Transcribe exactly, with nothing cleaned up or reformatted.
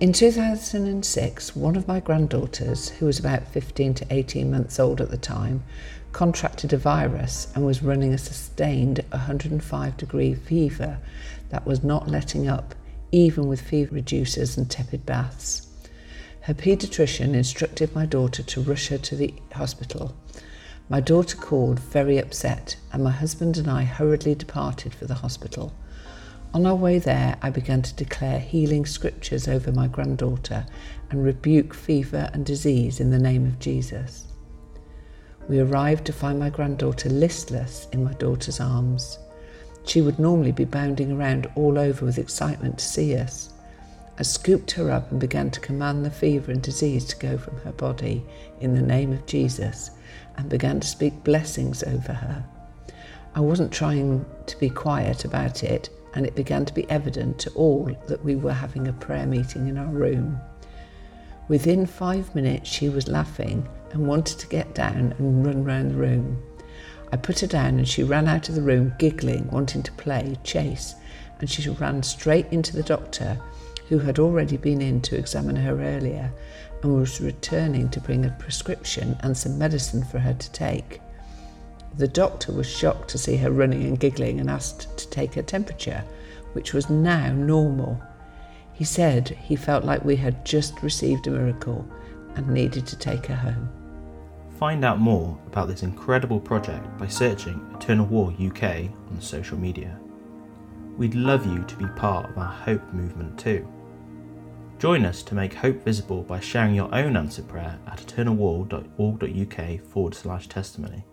In two thousand six, one of my granddaughters, who was about fifteen to eighteen months old at the time, contracted a virus and was running a sustained one hundred five degree fever that was not letting up, even with fever reducers and tepid baths. Her paediatrician instructed my daughter to rush her to the hospital. My daughter called very upset, and my husband and I hurriedly departed for the hospital. On our way there, I began to declare healing scriptures over my granddaughter and rebuke fever and disease in the name of Jesus. We arrived to find my granddaughter listless in my daughter's arms. She would normally be bounding around all over with excitement to see us. I scooped her up and began to command the fever and disease to go from her body in the name of Jesus, and began to speak blessings over her. I wasn't trying to be quiet about it, and it began to be evident to all that we were having a prayer meeting in our room. Within five minutes, she was laughing and wanted to get down and run round the room. I put her down and she ran out of the room giggling, wanting to play chase, and she ran straight into the doctor, who had already been in to examine her earlier and was returning to bring a prescription and some medicine for her to take. The doctor was shocked to see her running and giggling and asked to take her temperature, which was now normal. He said he felt like we had just received a miracle and needed to take her home. Find out more about this incredible project by searching Eternal Wall U K on social media. We'd love you to be part of our hope movement too. Join us to make hope visible by sharing your own answered prayer at eternal wall dot org dot U K forward slash testimony.